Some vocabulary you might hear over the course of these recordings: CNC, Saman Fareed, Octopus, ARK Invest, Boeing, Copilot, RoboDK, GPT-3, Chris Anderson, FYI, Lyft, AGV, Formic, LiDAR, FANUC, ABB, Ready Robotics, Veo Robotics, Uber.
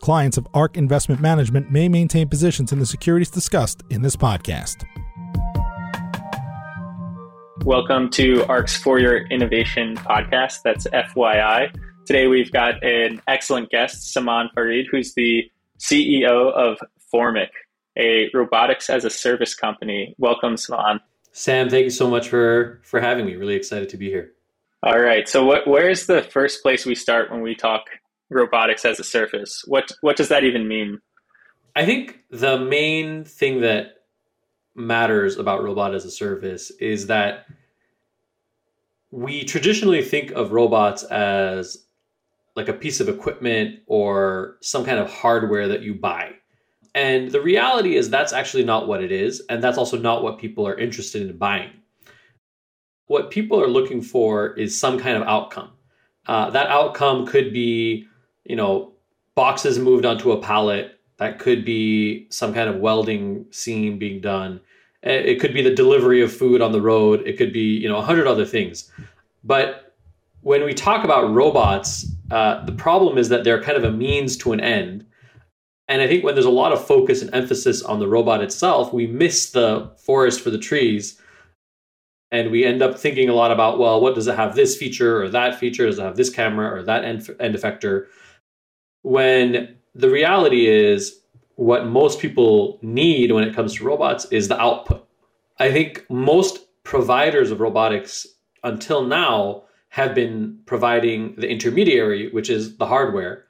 Clients of ARK Investment Management may maintain positions in the securities discussed in this podcast. Welcome to ARK's four-year innovation podcast. That's FYI. Today, we've got an excellent guest, Saman Fareed, who's the CEO of Formic, a robotics as a service company. Welcome, Saman. Sam, thank you so much for having me. Really excited to be here. All right. So where's the first place we start when we talk robotics as a service? What does that even mean? I think the main thing that matters about robot as a service is that we traditionally think of robots as like a piece of equipment or some kind of hardware that you buy. And the reality is that's actually not what it is. And that's also not what people are interested in buying. What people are looking for is some kind of outcome. That outcome could be, boxes moved onto a pallet. That could be some kind of welding scene being done. It could be the delivery of food on the road. It could be, 100 other things. But when we talk about robots, the problem is that they're kind of a means to an end. And I think when there's a lot of focus and emphasis on the robot itself, we miss the forest for the trees. And we end up thinking a lot about, well, what does it have this feature or that feature? Does it have this camera or that end effector? When the reality is what most people need when it comes to robots is the output. I think most providers of robotics until now have been providing the intermediary, which is the hardware.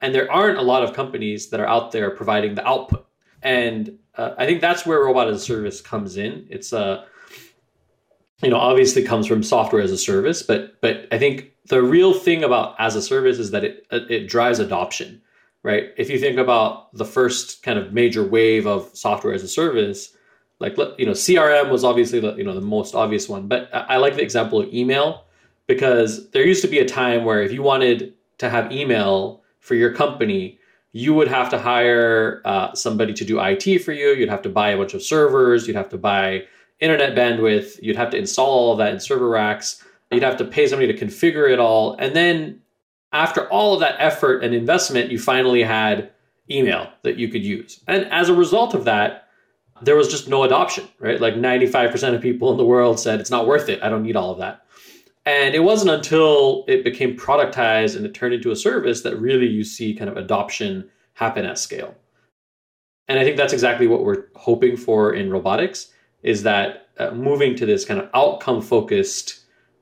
And there aren't a lot of companies that are out there providing the output. And I think that's where robot as a service comes in. It's obviously comes from software as a service, but I think the real thing about as a service is that it drives adoption, right? If you think about the first kind of major wave of software as a service, CRM was obviously the most obvious one, but I like the example of email because there used to be a time where if you wanted to have email for your company, you would have to hire somebody to do IT for you. You'd have to buy a bunch of servers. You'd have to buy internet bandwidth. You'd have to install all of that in server racks. You'd have to pay somebody to configure it all. And then after all of that effort and investment, you finally had email that you could use. And as a result of that, there was just no adoption, right? Like 95% of people in the world said, it's not worth it. I don't need all of that. And it wasn't until it became productized and it turned into a service that really you see kind of adoption happen at scale. And I think that's exactly what we're hoping for in robotics, is that moving to this kind of outcome-focused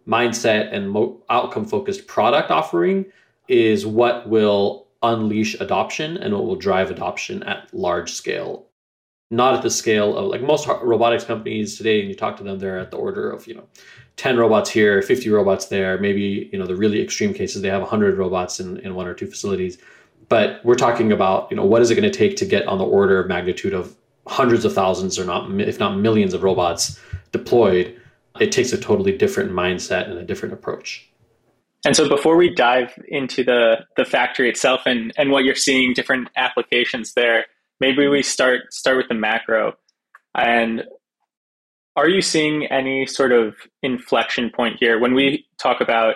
mindset and outcome-focused product offering is what will unleash adoption and what will drive adoption at large scale. Not at the scale of like most robotics companies today, and you talk to them, they're at the order of, 10 robots here, 50 robots there. Maybe, the really extreme cases, they have 100 robots in one or two facilities. But we're talking about, what is it going to take to get on the order of magnitude of hundreds of thousands or not, if not millions of robots deployed. It takes a totally different mindset and a different approach. And so before we dive into the factory itself and what you're seeing, different applications there, maybe we start with the macro. And are you seeing any sort of inflection point here? When we talk about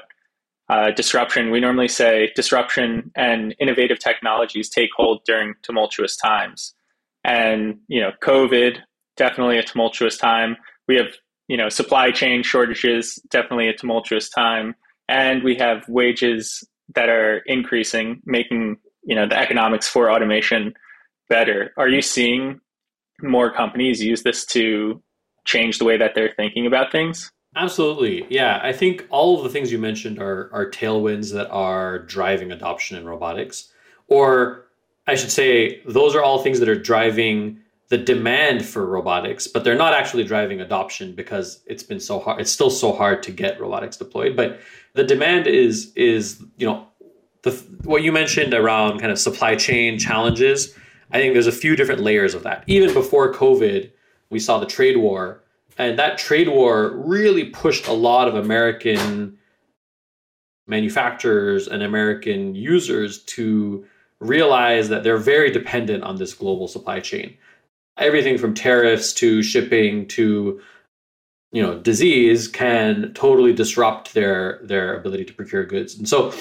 disruption, we normally say disruption and innovative technologies take hold during tumultuous times. And, COVID, definitely a tumultuous time. We have supply chain shortages, definitely a tumultuous time. And we have wages that are increasing, making, the economics for automation better. Are you seeing more companies use this to change the way that they're thinking about things? Absolutely. Yeah. I think all of the things you mentioned are tailwinds that are driving adoption in robotics, or I should say those are all things that are driving the demand for robotics, but they're not actually driving adoption because it's been so hard. It's still so hard to get robotics deployed, but the demand is, you know, what you mentioned around kind of supply chain challenges. I think there's a few different layers of that. Even before COVID, we saw the trade war, and that trade war really pushed a lot of American manufacturers and American users to realize that they're very dependent on this global supply chain. Everything from tariffs to shipping to, you know, disease can totally disrupt their ability to procure goods. And so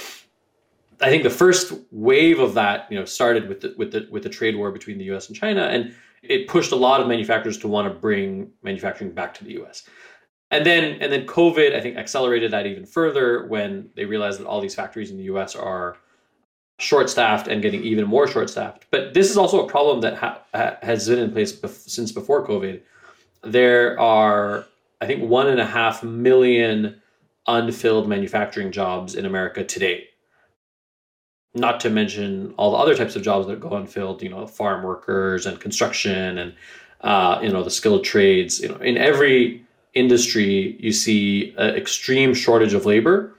I think the first wave of that, you know, started with the trade war between the US and China, and it pushed a lot of manufacturers to want to bring manufacturing back to the US. And then COVID, I think, accelerated that even further when they realized that all these factories in the US are short-staffed and getting even more short-staffed. But this is also a problem that has been in place since before COVID. There are, I think, 1.5 million unfilled manufacturing jobs in America today. Not to mention all the other types of jobs that go unfilled, you know, farm workers and construction and, you know, the skilled trades. You know, in every industry, you see an extreme shortage of labor.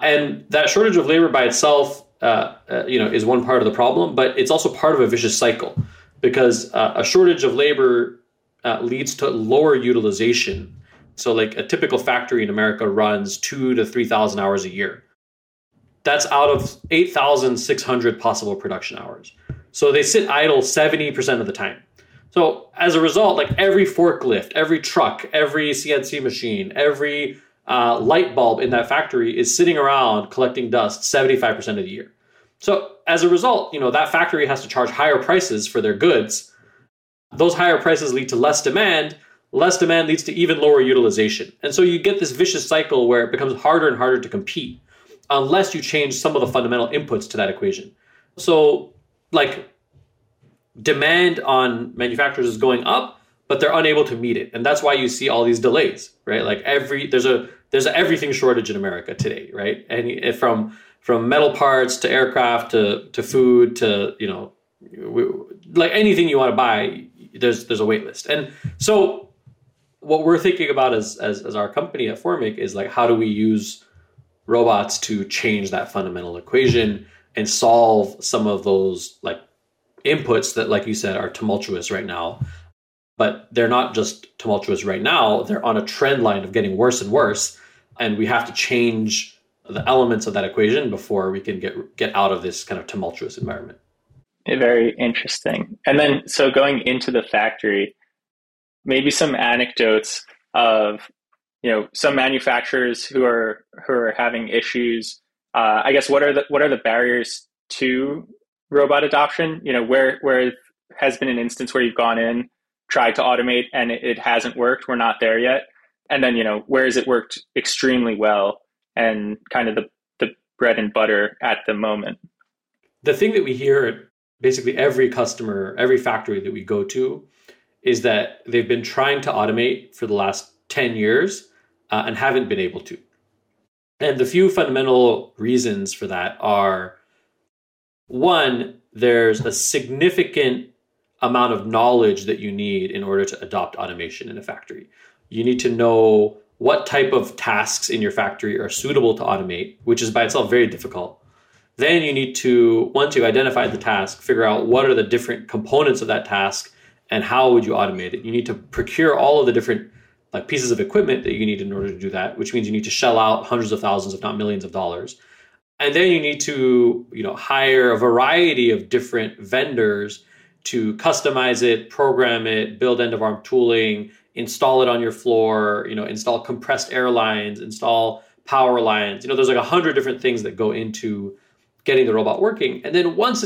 And that shortage of labor by itself you know, is one part of the problem, but it's also part of a vicious cycle because a shortage of labor leads to lower utilization. So like a typical factory in America runs 2,000 to 3,000 hours a year. That's out of 8,600 possible production hours. So they sit idle 70% of the time. So as a result, like every forklift, every truck, every CNC machine, every light bulb in that factory is sitting around collecting dust 75% of the year. So as a result, you know, that factory has to charge higher prices for their goods. Those higher prices lead to less demand. Less demand leads to even lower utilization. And so you get this vicious cycle where it becomes harder and harder to compete unless you change some of the fundamental inputs to that equation. So like demand on manufacturers is going up, but they're unable to meet it. And that's why you see all these delays, right? Like there's an everything shortage in America today, right? And from metal parts to aircraft to food to, you know, like anything you want to buy, there's a wait list. And so what we're thinking about as our company at Formic is like, how do we use robots to change that fundamental equation and solve some of those like inputs that, like you said, are tumultuous right now. But they're not just tumultuous right now. They're on a trend line of getting worse and worse. And we have to change the elements of that equation before we can get out of this kind of tumultuous environment. Very interesting. And then, so going into the factory, maybe some anecdotes of, you know, some manufacturers who are having issues. I guess what are the barriers to robot adoption? You know, where has been an instance where you've gone in, tried to automate, and it hasn't worked. We're not there yet. And then, you know, where has it worked extremely well and kind of the bread and butter at the moment? The thing that we hear at basically every customer, every factory that we go to, is that they've been trying to automate for the last 10 years and haven't been able to. And the few fundamental reasons for that are, one, there's a significant amount of knowledge that you need in order to adopt automation in a factory. You need to know what type of tasks in your factory are suitable to automate, which is by itself very difficult. Then you need to, once you've identified the task, figure out what are the different components of that task and how would you automate it. You need to procure all of the different like pieces of equipment that you need in order to do that, which means you need to shell out hundreds of thousands, if not millions of dollars. And then you need to, you know, hire a variety of different vendors to customize it, program it, build end-of-arm tooling, install it on your floor, you know, install compressed air lines, install power lines. You know, there's like 100 different things that go into getting the robot working. And then once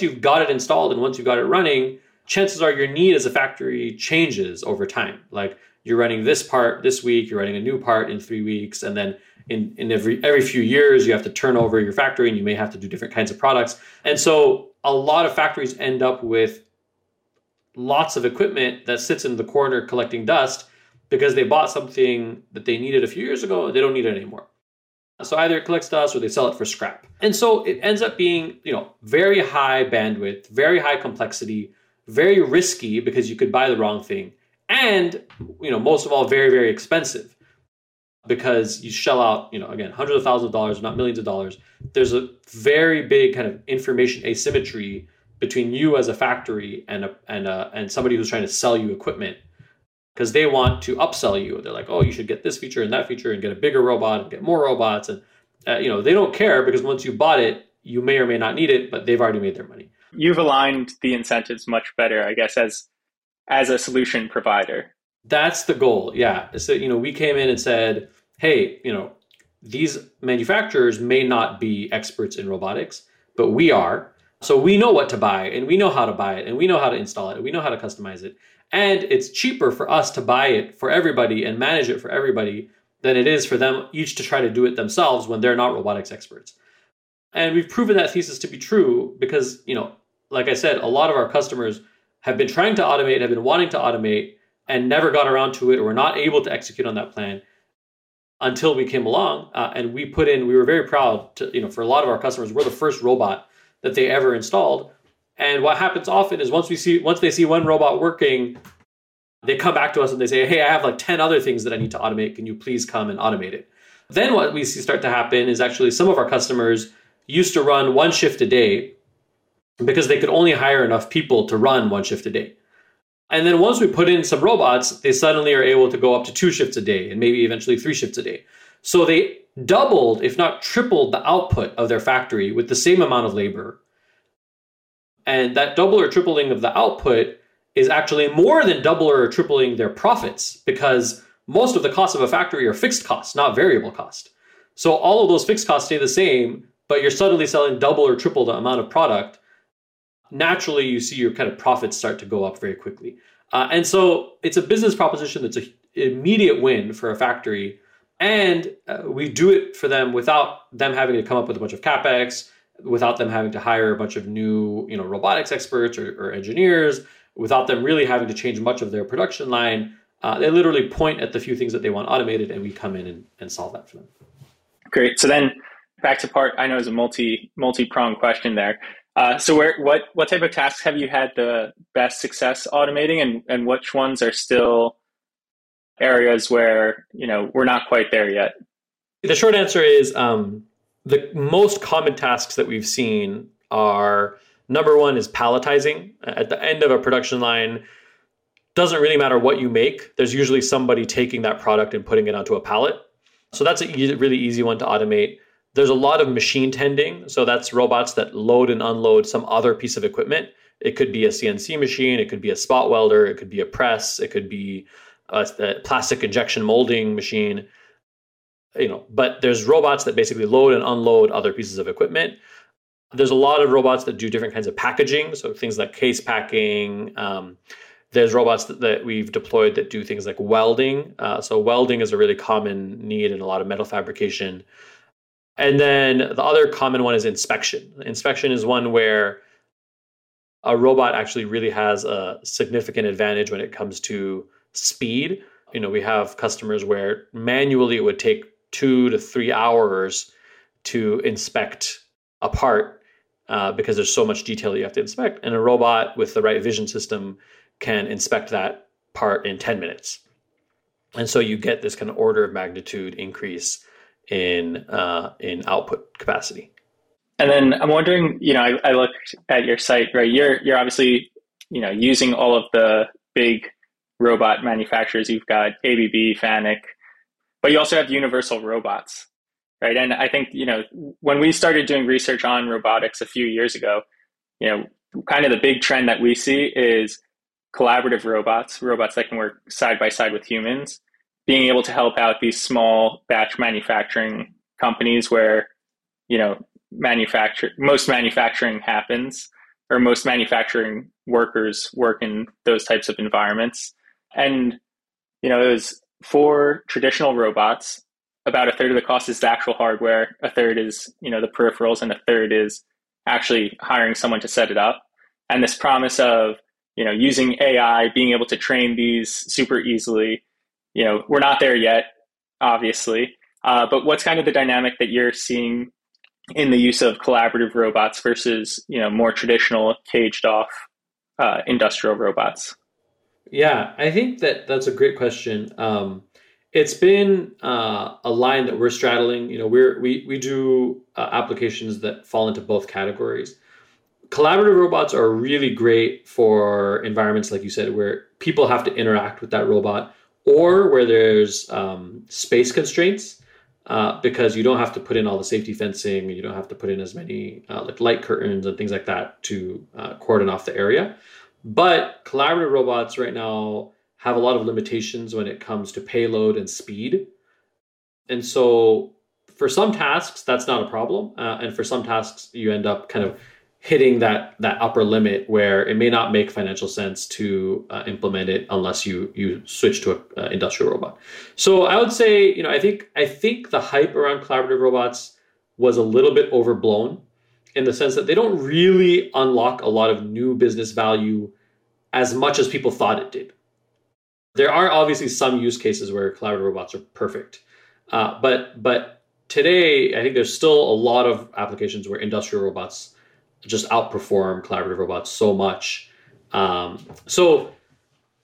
you've got it installed and once you've got it running, chances are your need as a factory changes over time. Like you're running this part this week, you're running a new part in 3 weeks, and then in every few years you have to turn over your factory and you may have to do different kinds of products. And so a lot of factories end up with lots of equipment that sits in the corner collecting dust because they bought something that they needed a few years ago and they don't need it anymore. So either it collects dust or they sell it for scrap. And so it ends up being, you know, very high bandwidth, very high complexity, very risky because you could buy the wrong thing. And, you know, most of all, very, very expensive because you shell out, you know, again, hundreds of thousands of dollars, not millions of dollars. There's a very big kind of information asymmetry between you as a factory and somebody who's trying to sell you equipment. Because they want to upsell you. They're like, oh, you should get this feature and that feature and get a bigger robot and get more robots. And, you know, they don't care because once you bought it, you may or may not need it, but they've already made their money. You've aligned the incentives much better, I guess, as a solution provider. That's the goal. Yeah. So, you know, we came in and said, hey, you know, these manufacturers may not be experts in robotics, but we are. So we know what to buy and we know how to buy it and we know how to install it and we know how to customize it. And it's cheaper for us to buy it for everybody and manage it for everybody than it is for them each to try to do it themselves when they're not robotics experts. And we've proven that thesis to be true because, you know, like I said, a lot of our customers have been trying to automate, have been wanting to automate and never got around to it or were not able to execute on that plan until we came along. And we put in, we were very proud to, you know, for a lot of our customers, we're the first robot that they ever installed. And what happens often is once they see one robot working, they come back to us and they say, hey, I have like 10 other things that I need to automate. Can you please come and automate it? Then what we see start to happen is actually some of our customers used to run one shift a day because they could only hire enough people to run one shift a day. And then once we put in some robots, they suddenly are able to go up to 2 shifts a day and maybe eventually 3 shifts a day. So they doubled, if not tripled, the output of their factory with the same amount of labor. And that double or tripling of the output is actually more than double or tripling their profits because most of the costs of a factory are fixed costs, not variable cost. So all of those fixed costs stay the same, but you're suddenly selling double or triple the amount of product. Naturally, you see your kind of profits start to go up very quickly. And so it's a business proposition that's an immediate win for a factory. And we do it for them without them having to come up with a bunch of CapEx, without them having to hire a bunch of new, you know, robotics experts or engineers, without them really having to change much of their production line. They literally point at the few things that they want automated and we come in and solve that for them. Great. So then back to part, I know is a multi-pronged question there. So what type of tasks have you had the best success automating and which ones are still areas where, you know, we're not quite there yet? The short answer is, the most common tasks that we've seen are, number one is palletizing. At the end of a production line, doesn't really matter what you make. There's usually somebody taking that product and putting it onto a pallet. So that's a really easy one to automate. There's a lot of machine tending. So that's robots that load and unload some other piece of equipment. It could be a CNC machine. It could be a spot welder. It could be a press. It could be a plastic injection molding machine. You know, but there's robots that basically load and unload other pieces of equipment. There's a lot of robots that do different kinds of packaging, so things like case packing. There's robots that we've deployed that do things like welding. So welding is a really common need in a lot of metal fabrication. And then the other common one is inspection. Inspection is one where a robot actually really has a significant advantage when it comes to speed. You know, we have customers where manually it would take 2 to 3 hours to inspect a part because there's so much detail that you have to inspect. And a robot with the right vision system can inspect that part in 10 minutes. And so you get this kind of order of magnitude increase in output capacity. And then I'm wondering, you know, I looked at your site, right? You're obviously, you know, using all of the big robot manufacturers. You've got ABB, FANUC, but you also have Universal Robots, right? And I think, you know, when we started doing research on robotics a few years ago, you know, kind of the big trend that we see is collaborative robots, robots that can work side by side with humans, being able to help out these small batch manufacturing companies where, you know, most manufacturing happens, or most manufacturing workers work in those types of environments. And, you know, it was for traditional robots, about 1/3 of the cost is the actual hardware, 1/3 is, you know, the peripherals, and 1/3 is actually hiring someone to set it up. And this promise of, you know, using AI, being able to train these super easily, you know, we're not there yet, obviously. But what's kind of the dynamic that you're seeing in the use of collaborative robots versus, you know, more traditional caged off industrial robots? Yeah, I think that that's a great question. It's been a line that we're straddling. You know, we do applications that fall into both categories. Collaborative robots are really great for environments, like you said, where people have to interact with that robot, or where there's space constraints, because you don't have to put in all the safety fencing, you don't have to put in as many like light curtains and things like that to cordon off the area. But collaborative robots right now have a lot of limitations when it comes to payload and speed. And so for some tasks, that's not a problem. And for some tasks, you end up kind of hitting that upper limit where it may not make financial sense to implement it unless you switch to an industrial robot. So I would say, you know, I think the hype around collaborative robots was a little bit overblown, in the sense that they don't really unlock a lot of new business value as much as people thought it did. There are obviously some use cases where collaborative robots are perfect. But today, I think there's still a lot of applications where industrial robots just outperform collaborative robots so much. So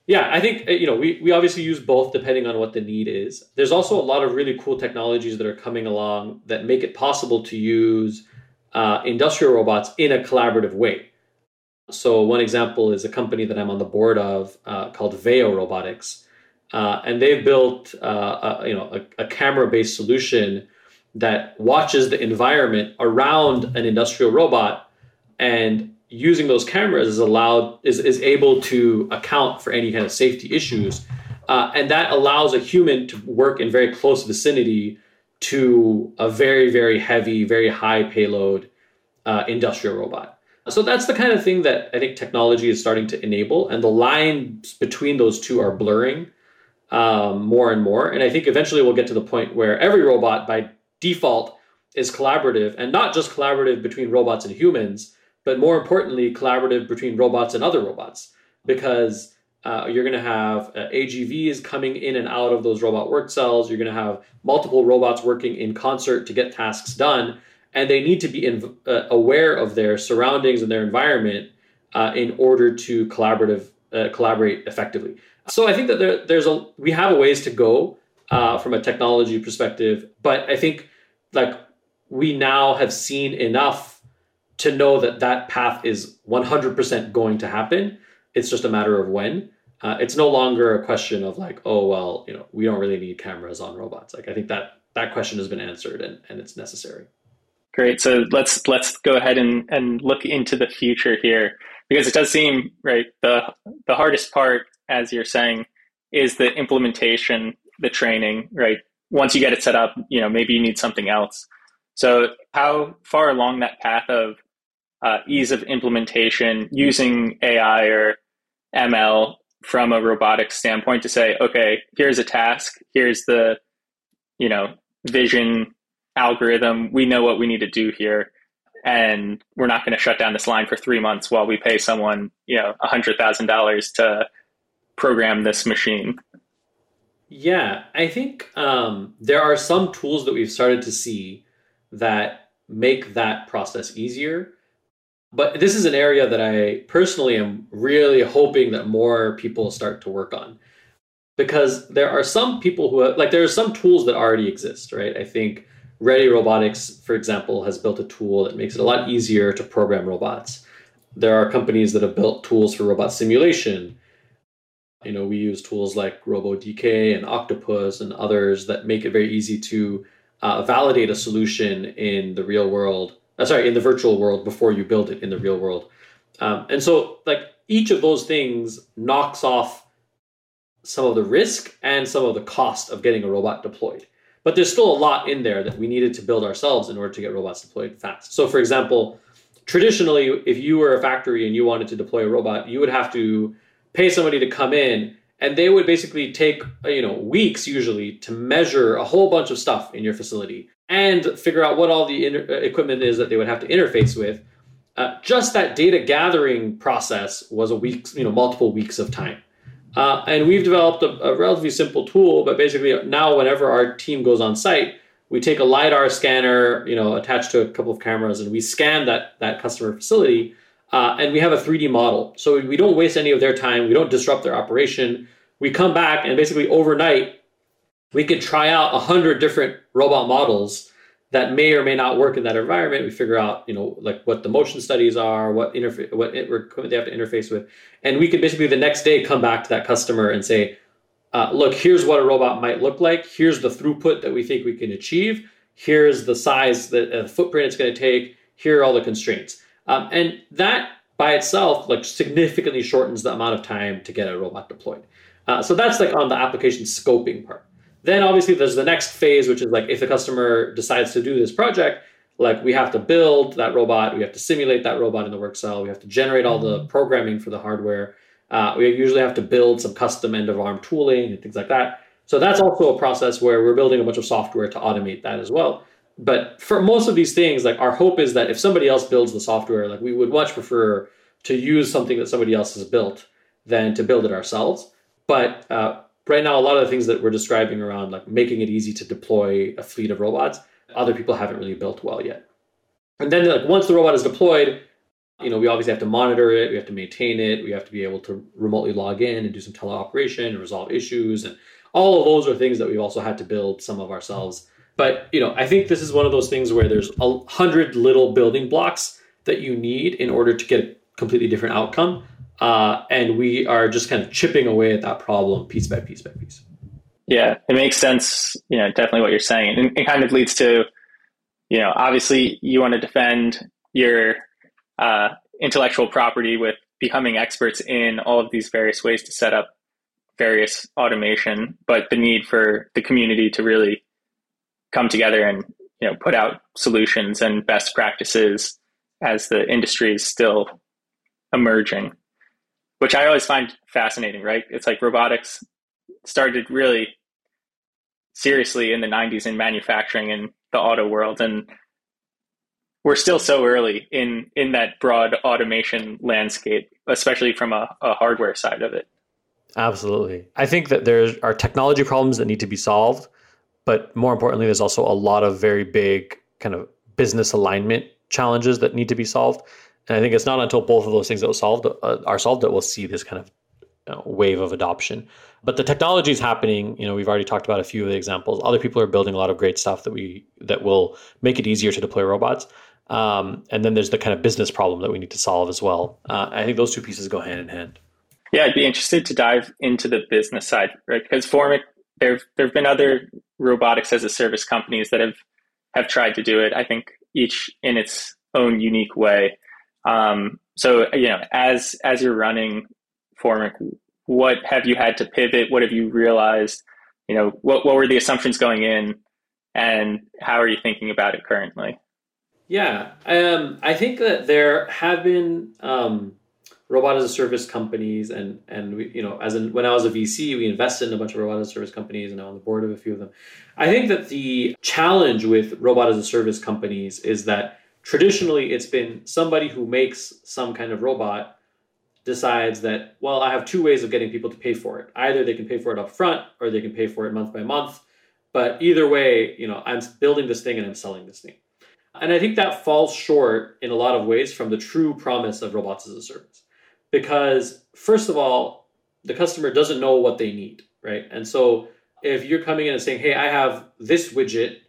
yeah, I think, you know, we obviously use both depending on what the need is. There's also a lot of really cool technologies that are coming along that make it possible to use industrial robots in a collaborative way. So one example is a company that I'm on the board of called Veo Robotics. And they've built a camera-based solution that watches the environment around an industrial robot, and using those cameras is able to account for any kind of safety issues. And that allows a human to work in very close vicinity to a very, very heavy, very high payload industrial robot. So that's the kind of thing that I think technology is starting to enable, and the lines between those two are blurring more and more. And I think eventually we'll get to the point where every robot by default is collaborative, and not just collaborative between robots and humans, but more importantly, collaborative between robots and other robots, because you're going to have AGVs coming in and out of those robot work cells. You're going to have multiple robots working in concert to get tasks done, and they need to be aware of their surroundings and their environment in order to collaborate effectively. So I think that we have a ways to go from a technology perspective, but I think like we now have seen enough to know that that path is 100% going to happen. It's just a matter of when. It's no longer a question of like, oh, well, you know, we don't really need cameras on robots. Like, I think that question has been answered, and it's necessary. Great. So let's go ahead and look into the future here, because it does seem, right, the hardest part, as you're saying, is the implementation, the training, right? Once you get it set up, you know, maybe you need something else. So how far along that path of ease of implementation using AI or ML from a robotics standpoint to say, okay, here's a task, here's the, you know, vision algorithm, we know what we need to do here, and we're not going to shut down this line for 3 months while we pay someone, you know, $100,000 to program this machine? Yeah, I think there are some tools that we've started to see that make that process easier. But this is an area that I personally am really hoping that more people start to work on, because there are some people who have, like, there are some tools that already exist, right? I think Ready Robotics, for example, has built a tool that makes it a lot easier to program robots. There are companies that have built tools for robot simulation. You know, we use tools like RoboDK and Octopus and others that make it very easy to validate a solution in the real world. In the virtual world before you build it in the real world. And so like each of those things knocks off some of the risk and some of the cost of getting a robot deployed. But there's still a lot in there that we needed to build ourselves in order to get robots deployed fast. So for example, traditionally, if you were a factory and you wanted to deploy a robot, you would have to pay somebody to come in, and they would basically take, you know, weeks usually to measure a whole bunch of stuff in your facility and figure out what all the equipment is that they would have to interface with. Just that data gathering process was multiple weeks of time. And we've developed a relatively simple tool, but basically now whenever our team goes on site, we take a LiDAR scanner, you know, attached to a couple of cameras, and we scan that customer facility, and we have a 3D model. So we don't waste any of their time. We don't disrupt their operation. We come back and basically overnight, we could try out 100 different robot models that may or may not work in that environment. We figure out, you know, like what the motion studies are, what equipment they have to interface with. And we could basically the next day come back to that customer and say, look, here's what a robot might look like. Here's the throughput that we think we can achieve. Here's the size, the footprint it's going to take. Here are all the constraints. And that by itself, like, significantly shortens the amount of time to get a robot deployed. So that's like on the application scoping part. Then obviously there's the next phase, which is like if the customer decides to do this project, like we have to build that robot, we have to simulate that robot in the work cell, we have to generate all the programming for the hardware. We usually have to build some custom end-of-arm tooling and things like that. So that's also a process where we're building a bunch of software to automate that as well. But for most of these things, like our hope is that if somebody else builds the software, like we would much prefer to use something that somebody else has built than to build it ourselves. But right now, a lot of the things that we're describing around like making it easy to deploy a fleet of robots, other people haven't really built well yet. And then like once the robot is deployed, you know, we obviously have to monitor it, we have to maintain it, we have to be able to remotely log in and do some teleoperation and resolve issues. And all of those are things that we've also had to build some of ourselves. But, you know, I think this is one of those things where there's 100 little building blocks that you need in order to get a completely different outcome. And we are just kind of chipping away at that problem piece by piece by piece. Yeah, it makes sense. You know, definitely what you're saying. And it kind of leads to, you know, obviously you want to defend your intellectual property with becoming experts in all of these various ways to set up various automation, but the need for the community to really come together and, you know, put out solutions and best practices as the industry is still emerging, which I always find fascinating, right? It's like robotics started really seriously in the 90s in manufacturing and the auto world. And we're still so early in that broad automation landscape, especially from a hardware side of it. Absolutely. I think that there are technology problems that need to be solved, but more importantly, there's also a lot of very big kind of business alignment challenges that need to be solved. And I think it's not until both of those things are solved that we'll see this kind of, you know, wave of adoption. But the technology is happening. You know, we've already talked about a few of the examples. Other people are building a lot of great stuff that will make it easier to deploy robots. And then there's the kind of business problem that we need to solve as well. I think those two pieces go hand in hand. Yeah, I'd be interested to dive into the business side, right? Because Formic, there have been other robotics as a service companies that have tried to do it. I think each in its own unique way. So, you know, as you're running Formic, what have you had to pivot? What have you realized? You know, what were the assumptions going in, and how are you thinking about it currently? Yeah, I think that there have been robot as a service companies, and we, you know, when I was a VC, we invested in a bunch of robot as a service companies, and I'm on the board of a few of them. I think that the challenge with robot as a service companies is that traditionally, it's been somebody who makes some kind of robot decides that, well, I have two ways of getting people to pay for it. Either they can pay for it up front or they can pay for it month by month. But either way, you know, I'm building this thing and I'm selling this thing. And I think that falls short in a lot of ways from the true promise of robots as a service. Because first of all, the customer doesn't know what they need, right? And so if you're coming in and saying, hey, I have this widget,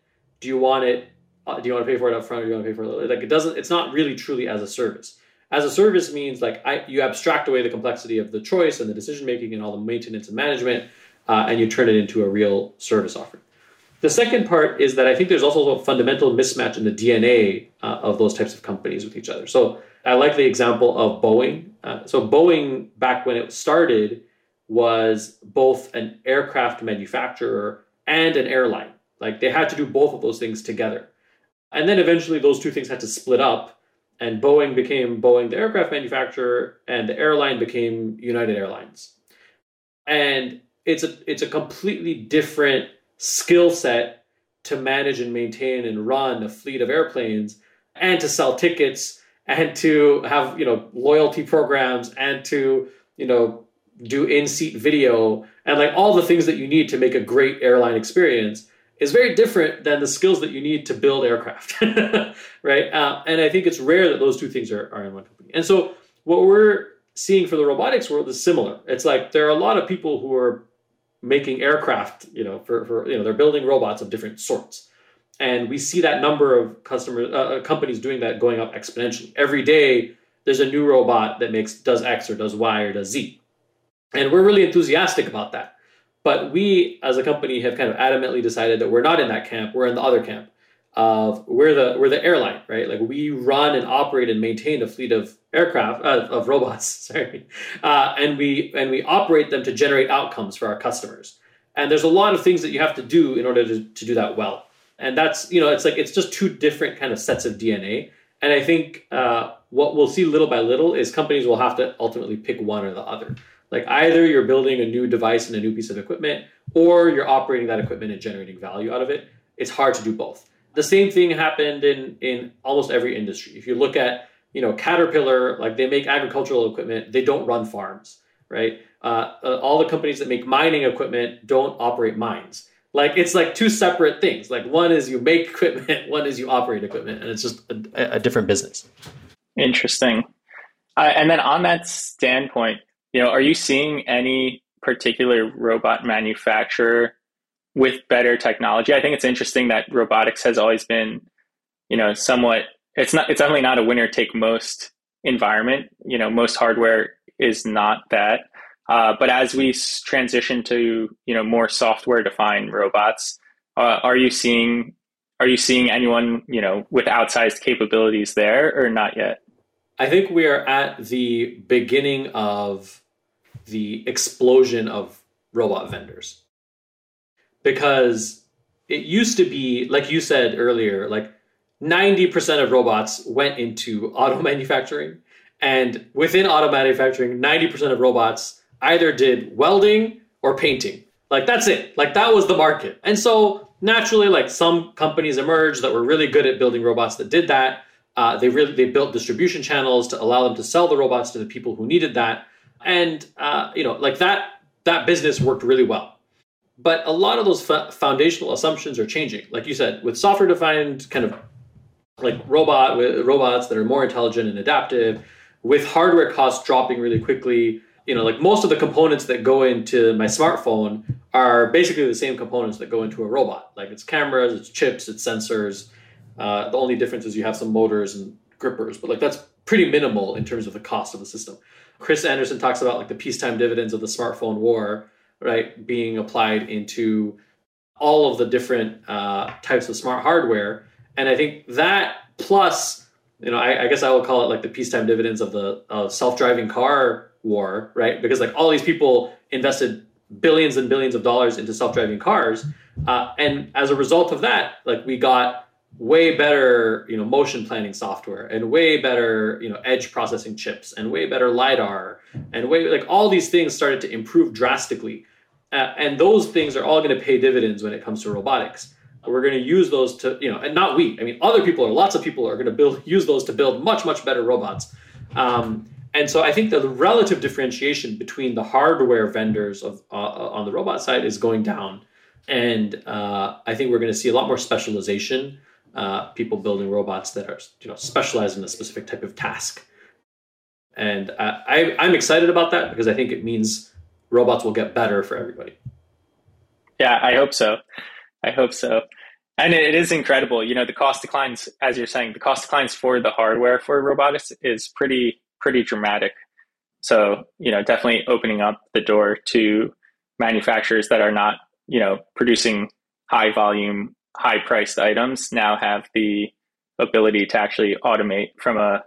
do you want it? Do you want to pay for it up front or do you want to pay for it? Like, it doesn't, it's not really truly as a service. As a service means like you abstract away the complexity of the choice and the decision-making and all the maintenance and management, and you turn it into a real service offering. The second part is that I think there's also a fundamental mismatch in the DNA of those types of companies with each other. So I like the example of Boeing. So Boeing, back when it started, was both an aircraft manufacturer and an airline. Like, they had to do both of those things together. And then eventually those two things had to split up, and Boeing became Boeing, the aircraft manufacturer, and the airline became United Airlines. And it's a completely different skill set to manage and maintain and run a fleet of airplanes and to sell tickets and to have, you know, loyalty programs and to, you know, do in-seat video and like all the things that you need to make a great airline experience. is very different than the skills that you need to build aircraft, right? And I think it's rare that those two things are in one company. And so what we're seeing for the robotics world is similar. It's like there are a lot of people who are making aircraft, they're building robots of different sorts. And we see that number of companies doing that going up exponentially. Every day, there's a new robot that does X or does Y or does Z. And we're really enthusiastic about that. But we, as a company, have kind of adamantly decided that we're not in that camp. We're in the other camp of we're the airline, right? Like we run and operate and maintain a fleet of aircraft of robots, and we operate them to generate outcomes for our customers. And there's a lot of things that you have to do in order to do that well. And that's, it's just two different kind of sets of DNA. And I think what we'll see little by little is companies will have to ultimately pick one or the other. Like either you're building a new device and a new piece of equipment, or you're operating that equipment and generating value out of it. It's hard to do both. The same thing happened in almost every industry. If you look at, Caterpillar, like they make agricultural equipment, they don't run farms, right? All the companies that make mining equipment don't operate mines. Like it's like two separate things. Like one is you make equipment, one is you operate equipment, and it's just a different business. Interesting. And then on that standpoint, are you seeing any particular robot manufacturer with better technology? I think it's interesting that robotics has always been, it's definitely not a winner take most environment. Most hardware is not that. But as we transition to more software-defined robots, are you seeing anyone with outsized capabilities there or not yet? I think we are at the beginning of the explosion of robot vendors, because it used to be, like you said earlier, like 90% of robots went into auto manufacturing, and within auto manufacturing, 90% of robots either did welding or painting. Like that's it. Like that was the market. And so naturally, like some companies emerged that were really good at building robots that did that. They built distribution channels to allow them to sell the robots to the people who needed that. And that business worked really well. But a lot of those foundational assumptions are changing. Like you said, with software-defined kind of like robots that are more intelligent and adaptive, with hardware costs dropping really quickly. Like most of the components that go into my smartphone are basically the same components that go into a robot. Like it's cameras, it's chips, it's sensors. The only difference is you have some motors and grippers, but like that's pretty minimal in terms of the cost of the system. Chris Anderson talks about like the peacetime dividends of the smartphone war, right, being applied into all of the different types of smart hardware. And I think that plus, I guess I would call it like the peacetime dividends of the self-driving car war, right? Because like all these people invested billions and billions of dollars into self-driving cars. And as a result of that, like we got way better, motion planning software and way better, edge processing chips and way better LiDAR and way like all these things started to improve drastically. And those things are all going to pay dividends when it comes to robotics. We're going to use those to, and not we, I mean, other people or lots of people are going to use those to build much, much better robots. And so I think the relative differentiation between the hardware vendors of on the robot side is going down. And I think we're going to see a lot more specialization, people building robots that are specialized in a specific type of task. And I'm excited about that because I think it means robots will get better for everybody. Yeah, I hope so. And it is incredible. The cost declines, as you're saying, the cost declines for the hardware for robotics is pretty dramatic. So, definitely opening up the door to manufacturers that are not, producing high volume, high priced items now have the ability to actually automate from a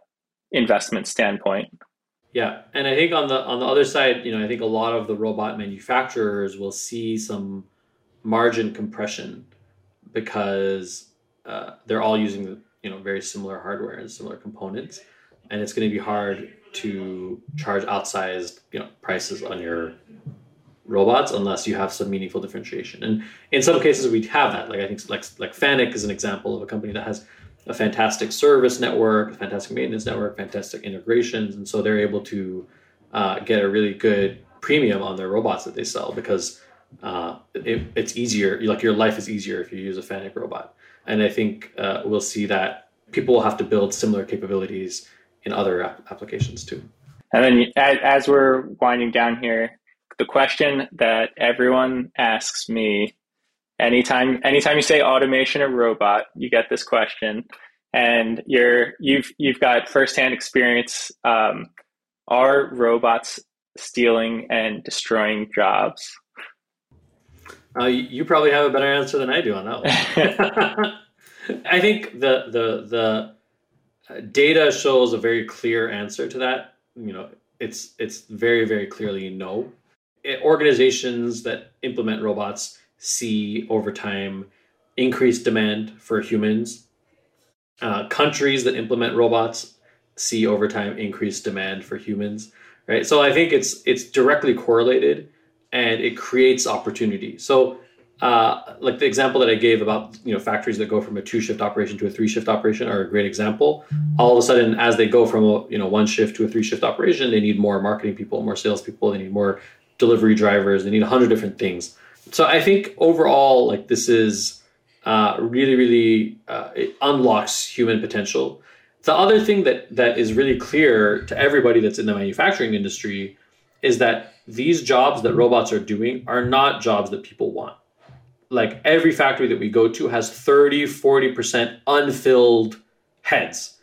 investment standpoint. Yeah. And I think on the other side, I think a lot of the robot manufacturers will see some margin compression because they're all using, very similar hardware and similar components. And it's going to be hard to charge outsized, prices on your robots unless you have some meaningful differentiation. And in some cases, we have that. Like I think, like FANUC is an example of a company that has a fantastic service network, a fantastic maintenance network, fantastic integrations, and so they're able to get a really good premium on their robots that they sell because it's easier, like your life is easier if you use a FANUC robot. And I think we'll see that people will have to build similar capabilities in other applications too. And then as we're winding down here, the question that everyone asks me, anytime you say automation or robot, you get this question, and you've got firsthand experience. Are robots stealing and destroying jobs? You probably have a better answer than I do on that one. I think the data shows a very clear answer to that. You know, it's very, very clearly no. Organizations that implement robots see over time increased demand for humans. Countries that implement robots see over time increased demand for humans. Right, so I think it's directly correlated, and it creates opportunity. So, like the example that I gave about factories that go from a 2-shift operation to a 3-shift operation are a great example. All of a sudden, as they go from a 1-shift to a 3-shift operation, they need more marketing people, more salespeople, they need more delivery drivers, they need 100 different things. So I think overall, like this is really, really it unlocks human potential. The other thing that is really clear to everybody that's in the manufacturing industry is that these jobs that robots are doing are not jobs that people want. Like every factory that we go to has 30-40% unfilled heads.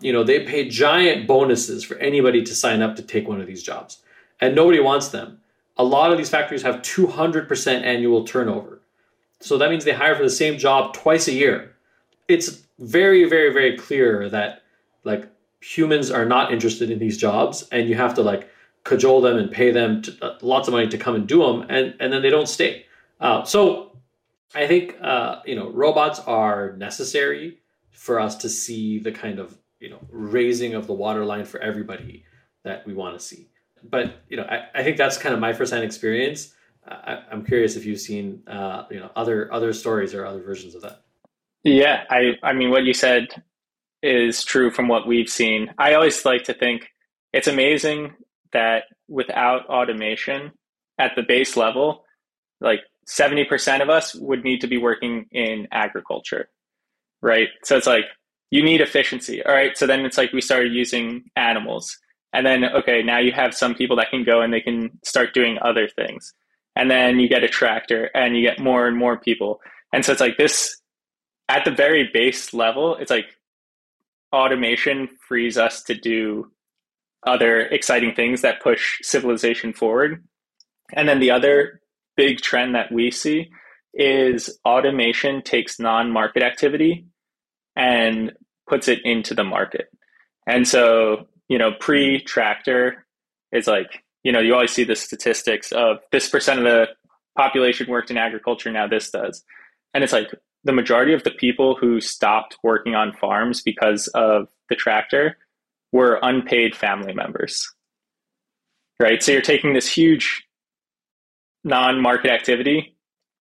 They pay giant bonuses for anybody to sign up to take one of these jobs, and nobody wants them. A lot of these factories have 200% annual turnover. So that means they hire for the same job twice a year. It's very, very, very clear that like humans are not interested in these jobs, and you have to like cajole them and pay them lots of money to come and do them, and then they don't stay. So I think robots are necessary for us to see the kind of raising of the waterline for everybody that we want to see. But I think that's kind of my firsthand experience. I'm curious if you've seen other stories or other versions of that. Yeah, I mean, what you said is true from what we've seen. I always like to think it's amazing that without automation at the base level, like 70% of us would need to be working in agriculture, right? So it's like, you need efficiency. All right, so then it's like we started using animals. And then, okay, now you have some people that can go and they can start doing other things. And then you get a tractor and you get more and more people. And so it's like this... At the very base level, it's like automation frees us to do other exciting things that push civilization forward. And then the other big trend that we see is automation takes non-market activity and puts it into the market. And so, pre-tractor is like, you always see the statistics of this percent of the population worked in agriculture, now this does. And it's like, the majority of the people who stopped working on farms because of the tractor were unpaid family members, right? So you're taking this huge non-market activity,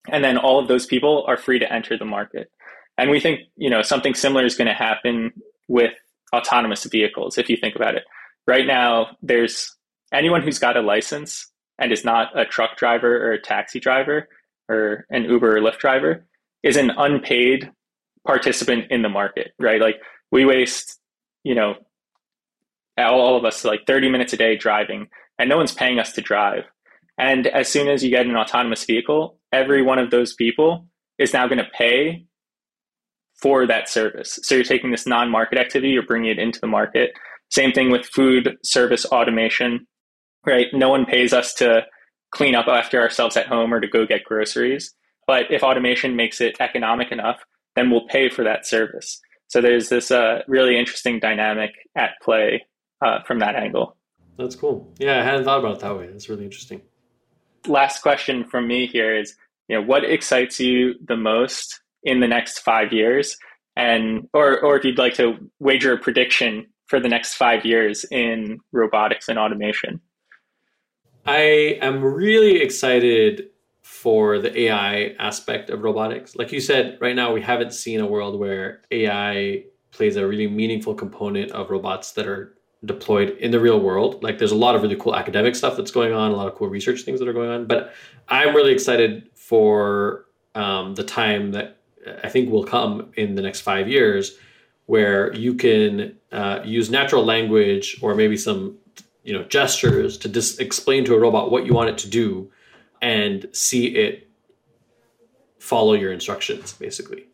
and then all of those people are free to enter the market. And we think, something similar is going to happen with autonomous vehicles, if you think about it. Right now, there's anyone who's got a license and is not a truck driver or a taxi driver or an Uber or Lyft driver is an unpaid participant in the market, right? Like we waste, all of us like 30 minutes a day driving, and no one's paying us to drive. And as soon as you get an autonomous vehicle, every one of those people is now going to pay for that service. So you're taking this non-market activity, you're bringing it into the market. Same thing with food service automation, right? No one pays us to clean up after ourselves at home or to go get groceries. But if automation makes it economic enough, then we'll pay for that service. So there's this really interesting dynamic at play from that angle. That's cool. Yeah, I hadn't thought about it that way. That's really interesting. Last question from me here is, what excites you the most in the next 5 years? And or if you'd like to wager a prediction for the next 5 years in robotics and automation. I am really excited for the AI aspect of robotics. Like you said, right now we haven't seen a world where AI plays a really meaningful component of robots that are deployed in the real world. Like, there's a lot of really cool academic stuff that's going on, a lot of cool research things that are going on. But I'm really excited for the time that I think will come in the next 5 years where you can use natural language or maybe some, you know, gestures to explain to a robot what you want it to do and see it follow your instructions, basically.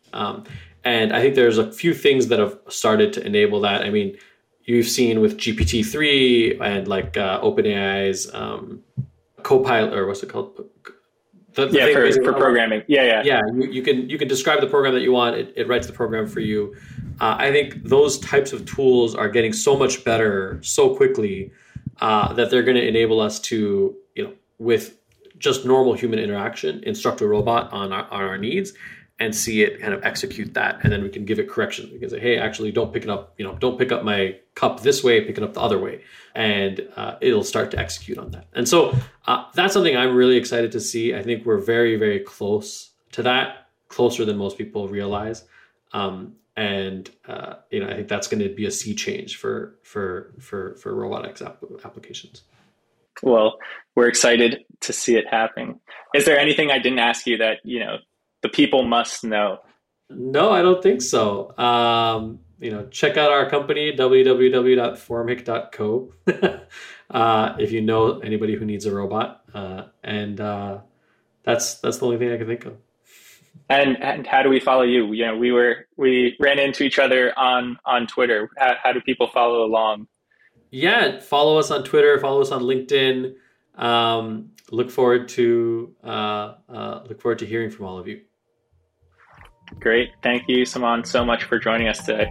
And I think there's a few things that have started to enable that. I mean, you've seen with GPT-3 and like OpenAI's Copilot, or what's it called? For programming. Yeah. You can describe the program that you want. It writes the program for you. I think those types of tools are getting so much better so quickly that they're going to enable us to, you know, with just normal human interaction, instruct a robot on our needs and see it kind of execute that. And then we can give it corrections. We can say, hey, actually don't pick up my cup this way, pick it up the other way. And it'll start to execute on that. And so that's something I'm really excited to see. I think we're very, very close to that, closer than most people realize. I think that's going to be a sea change for robotics applications. Well, we're excited to see it happening. Is there anything I didn't ask you that, you know, the people must know? No, I don't think so. Check out our company, www.formic.co, if you know anybody who needs a robot. That's the only thing I can think of. And how do we follow you? You know, we ran into each other on Twitter. How do people follow along? Yeah, follow us on Twitter, follow us on LinkedIn. Look forward to hearing from all of you. Great. Thank you, Saman, so much for joining us today.